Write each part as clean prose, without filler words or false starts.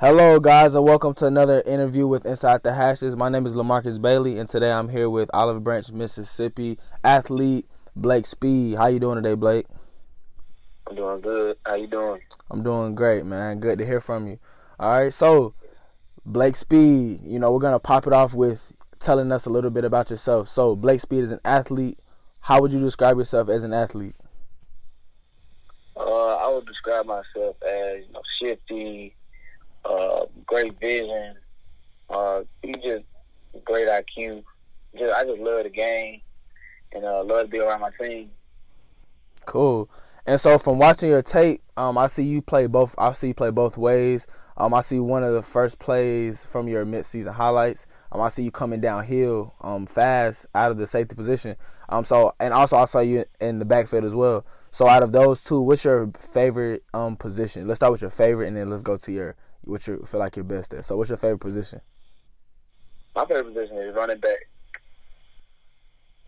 Hello, guys, and welcome to another interview with Inside the Hashes. My name is LaMarcus Bailey, and today I'm here with Olive Branch, Mississippi athlete Blake Speed. How you doing today, Blake? I'm doing good. How you doing? I'm doing great, man. Good to hear from you. All right, so Blake Speed, you know, we're going to pop it off with telling us a little bit about yourself. So Blake Speed is an athlete. How would you describe yourself as an athlete? I would describe myself as, you know, shifty, great vision, you just great IQ. I just love the game and love to be around my team. Cool. And so from watching your tape, I see you play both ways. I see one of the first plays from your midseason highlights. I see you coming downhill fast out of the safety position. And also I saw you in the backfield as well. So out of those two, what's your favorite position? Let's start with your favorite, and then let's go to your what you feel like you're best at. So what's your favorite position? My favorite position is running back.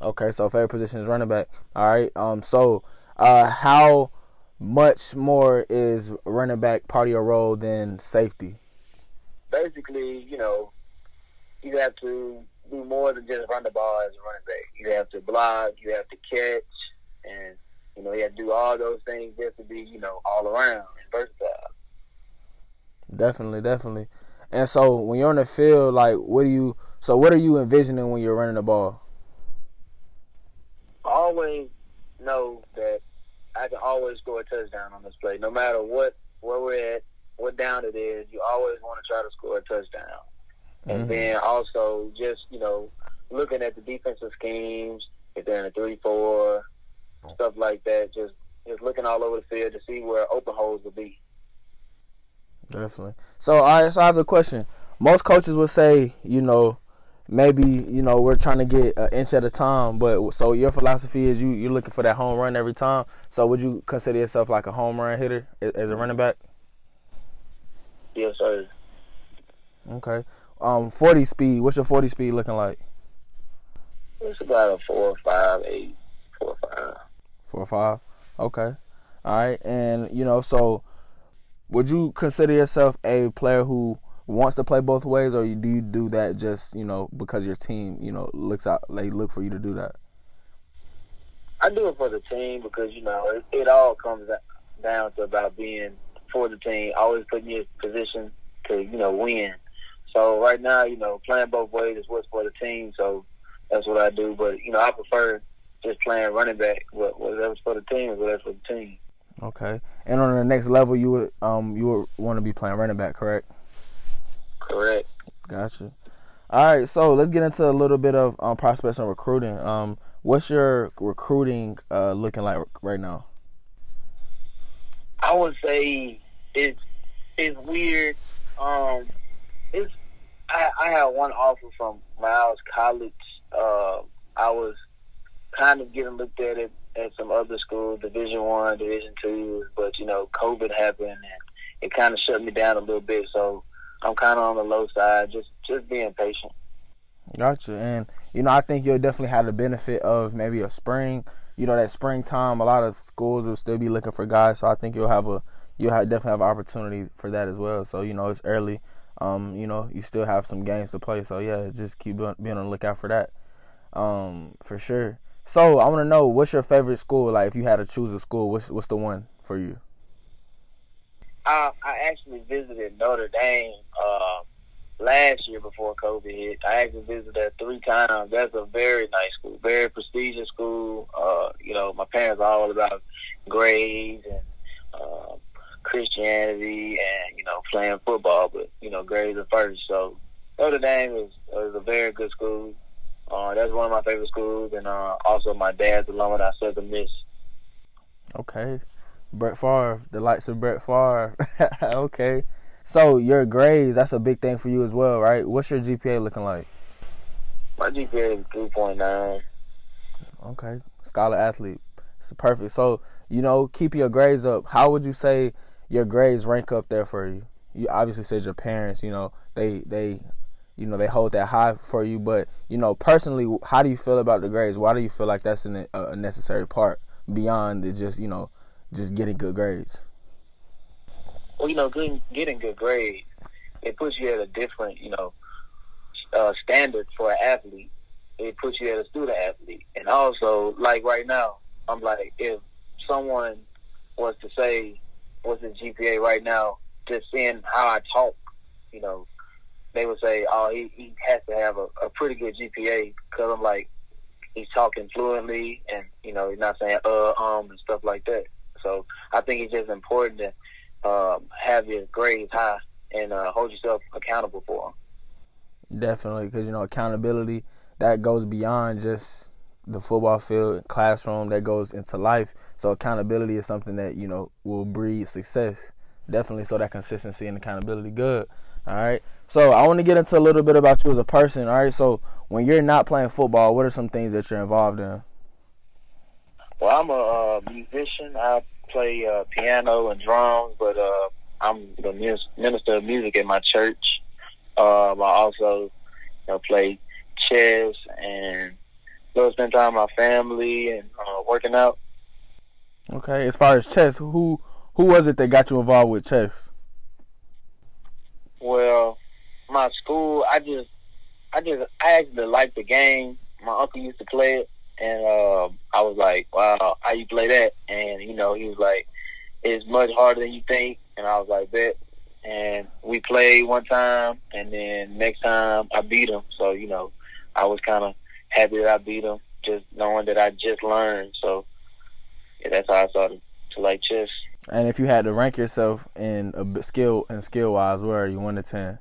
Okay, so favorite position is running back. All right. So how much more is running back part of your role than safety? Basically, you know, you have to do more than just run the ball as a running back. You have to block, you have to catch, and, you know, you have to do all those things just to be, you know, all around and versatile. Definitely. And so when you're on the field, like, what are you envisioning when you're running the ball? I always know that I can always score a touchdown on this play. No matter where we're at, what down it is, you always want to try to score a touchdown. And then also just, you know, looking at the defensive schemes, if they're in a 3-4, stuff like that, just looking all over the field to see where open holes will be. Definitely. So, all right, so I have a question. Most coaches would say, you know, maybe, you know, we're trying to get an inch at a time, but so your philosophy is you're looking for that home run every time. So would you consider yourself like a home run hitter as a running back? Yes, sir. Okay. 40 speed. What's your 40 speed looking like? It's about a 4.58, 4.5. 4.5. Okay. All right. And, you know, so would you consider yourself a player who wants to play both ways, or do you do that just, you know, because your team, you know, they look for you to do that? I do it for the team because, you know, it all comes down to about being for the team, always putting you in position to, you know, win. So right now, you know, playing both ways is what's for the team, so that's what I do. But, you know, I prefer just playing running back. Whatever's for the team is whatever's for the team. Okay. And on the next level, you would want to be playing running back, correct? Correct. Gotcha. All right, so let's get into a little bit of prospects and recruiting. What's your recruiting looking like right now? I would say it's weird. I had one offer from Miles College. I was kind of getting looked at some other schools, Division I, Division II, but, you know, COVID happened and it kind of shut me down a little bit. So I'm kind of on the low side, just being patient. Gotcha. And, you know, I think you'll definitely have the benefit of maybe a spring. You know, that springtime, a lot of schools will still be looking for guys. So I think you'll definitely have an opportunity for that as well. So, you know, it's early. You know, you still have some games to play. So, yeah, just keep being on the lookout for that, for sure. So, I want to know, what's your favorite school? Like, if you had to choose a school, what's the one for you? I actually visited Notre Dame last year before COVID hit. I actually visited that 3 times. That's a very nice school, very prestigious school. You know, my parents are all about grades and Christianity and, you know, playing football, but, you know, grades are first. So Notre Dame is a very good school. That's one of my favorite schools, and also my dad's alumni, Southern Miss. Okay. Brett Favre, the likes of Brett Favre. Okay. So your grades, that's a big thing for you as well, right? What's your GPA looking like? My GPA is 3.9. Okay. Scholar athlete. It's perfect. So, you know, keep your grades up. How would you say your grades rank up there for you? You obviously said your parents, you know, they hold that high for you. But, you know, personally, how do you feel about the grades? Why do you feel like that's a necessary part beyond the just, you know, just getting good grades? Well, you know, getting good grades it puts you at a different, standard for an athlete. It puts you as a student athlete. And also, like right now, I'm like, if someone was to say, what's his GPA right now, just seeing how I talk, they would say, oh, he has to have a pretty good GPA, because I'm like, he's talking fluently and, he's not saying, and stuff like that. So I think it's just important to have your grades high and hold yourself accountable for them. Definitely, because, accountability, that goes beyond just the football field, classroom, that goes into life. So accountability is something that, will breed success. Definitely, so that consistency and accountability, good. All right. So I want to get into a little bit about you as a person. All right. So when you're not playing football, what are some things that you're involved in? Well, I'm a musician. I play piano and drums, but I'm the minister of music at my church. I also play chess and love spending time with my family and working out. Okay, as far as chess, who was it that got you involved with chess? Well, my school, I actually liked the game. My uncle used to play it, and I was like, wow, how you play that? And he was like, it's much harder than you think. And I was like, bet. And we played one time, and then next time I beat him. So I was kind of happy that I beat him, just knowing that I just learned. So, yeah, that's how I started to like chess. And if you had to rank yourself in a skill-wise, where are you, 1 to 10?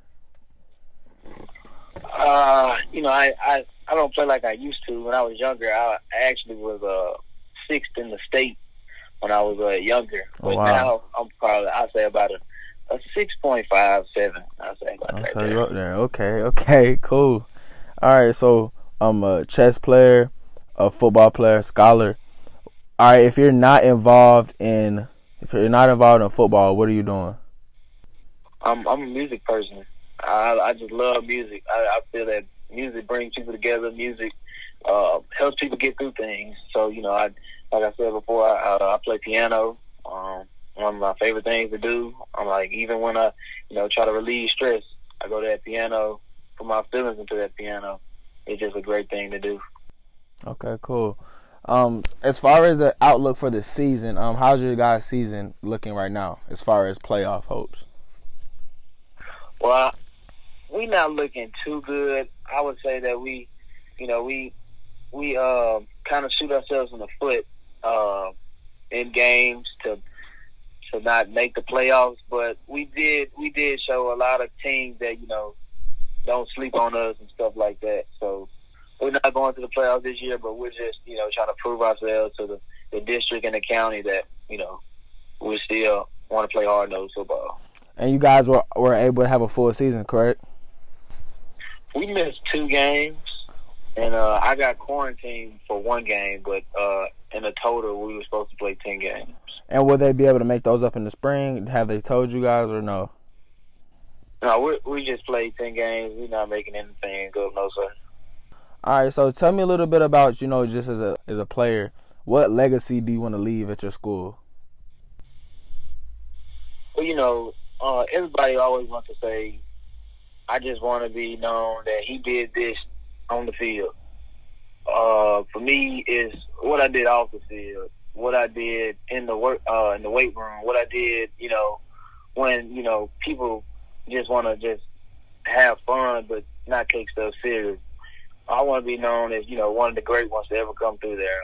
I don't play like I used to. When I was younger, I actually was 6th in the state when I was younger. But now I'm probably, I say about a 6.57. I say about that. So you're up there. Okay, cool. All right, so I'm a chess player, a football player, scholar. All right, if you're not involved in football, what are you doing? I'm a music person. I just love music. I feel that music brings people together. Music helps people get through things. So like I said before, I play piano. One of my favorite things to do. I'm like, even when I try to relieve stress, I go to that piano, put my feelings into that piano. It's just a great thing to do. Okay, cool. As far as the outlook for the season, how's your guys' season looking right now as far as playoff hopes? Well, we're not looking too good. I would say that we kind of shoot ourselves in the foot in games to not make the playoffs. But we did show a lot of teams that don't sleep on us and stuff like that. So we're not going to the playoffs this year, but we're just, trying to prove ourselves to the district and the county that, we still want to play hard-nosed football. And you guys were able to have a full season, correct? We missed 2 games, and I got quarantined for 1 game, but in the total we were supposed to play 10 games. And will they be able to make those up in the spring? Have they told you guys or no? No, we just played 10 games. We're not making anything good, no sir. All right, so tell me a little bit about, just as a player, what legacy do you want to leave at your school? Well, everybody always wants to say, I just want to be known that he did this on the field. For me, it's what I did off the field, what I did in the in the weight room, what I did, when, people just want to just have fun but not take stuff serious. I want to be known as, one of the great ones to ever come through there.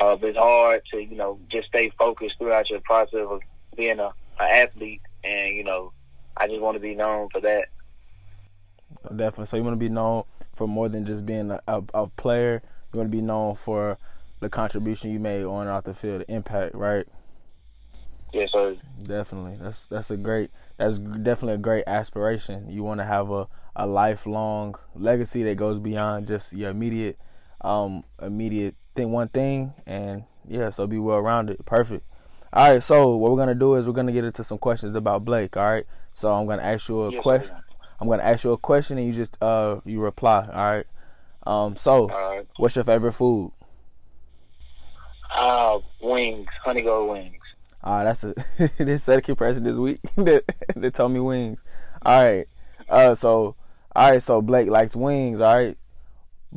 I'm like, it's hard to, just stay focused throughout your process of being an athlete, and, I just want to be known for that. Definitely. So you want to be known for more than just being a player. You want to be known for the contribution you made on and off the field, the impact, right? Yes, sir. Definitely. That's definitely a great aspiration. You want to have a lifelong legacy that goes beyond just your immediate thing, one thing, and yeah, so be well-rounded. Perfect. All right, so what we're going to do is we're going to get into some questions about Blake, all right? So I'm going to ask you a question. I'm going to ask you a question, and you just you reply, all right? What's your favorite food? Wings, honey gold wings. That's this second person this week that told me wings. All right. So Blake likes wings. All right.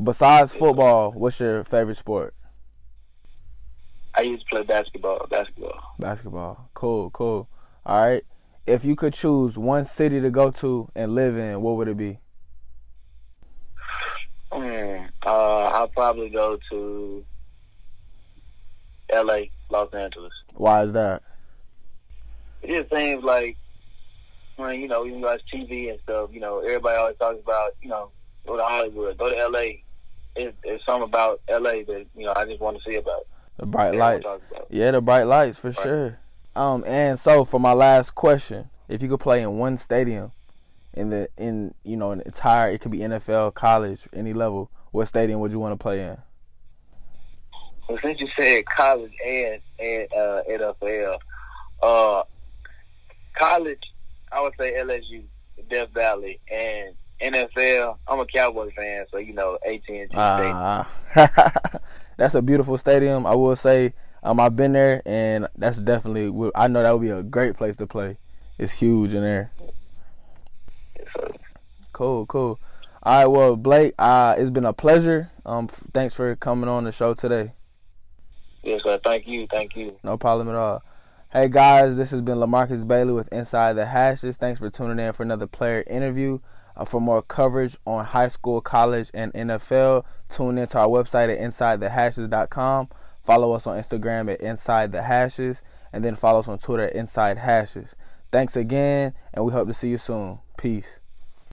Besides football, what's your favorite sport? I used to play basketball. Basketball. Cool. All right. If you could choose one city to go to and live in, what would it be? I'll probably go to LA, Los Angeles. Why is that? It just seems like, when you know, even though it's TV and stuff, you know, everybody always talks about, you know, go to Hollywood, go to LA. It's something about LA that, you know, I just want to see about. The bright lights. Yeah, the bright lights for sure. And so for my last question, if you could play in one stadium in an entire, it could be NFL, college, any level, what stadium would you want to play in? Well, since you said college and NFL, college, I would say LSU, Death Valley, and NFL, I'm a Cowboys fan, so, you know, AT&T Stadium. That's a beautiful stadium. I will say, I've been there, and that's definitely, I know that would be a great place to play. It's huge in there. Yes, sir. Cool. All right, well, Blake, it's been a pleasure. Thanks for coming on the show today. Yes, sir. Thank you. No problem at all. Hey, guys, this has been LaMarcus Bailey with Inside the Hashes. Thanks for tuning in for another player interview. For more coverage on high school, college, and NFL, tune into our website at InsideTheHashes.com. Follow us on Instagram at InsideTheHashes, and then follow us on Twitter at InsideHashes. Thanks again, and we hope to see you soon. Peace.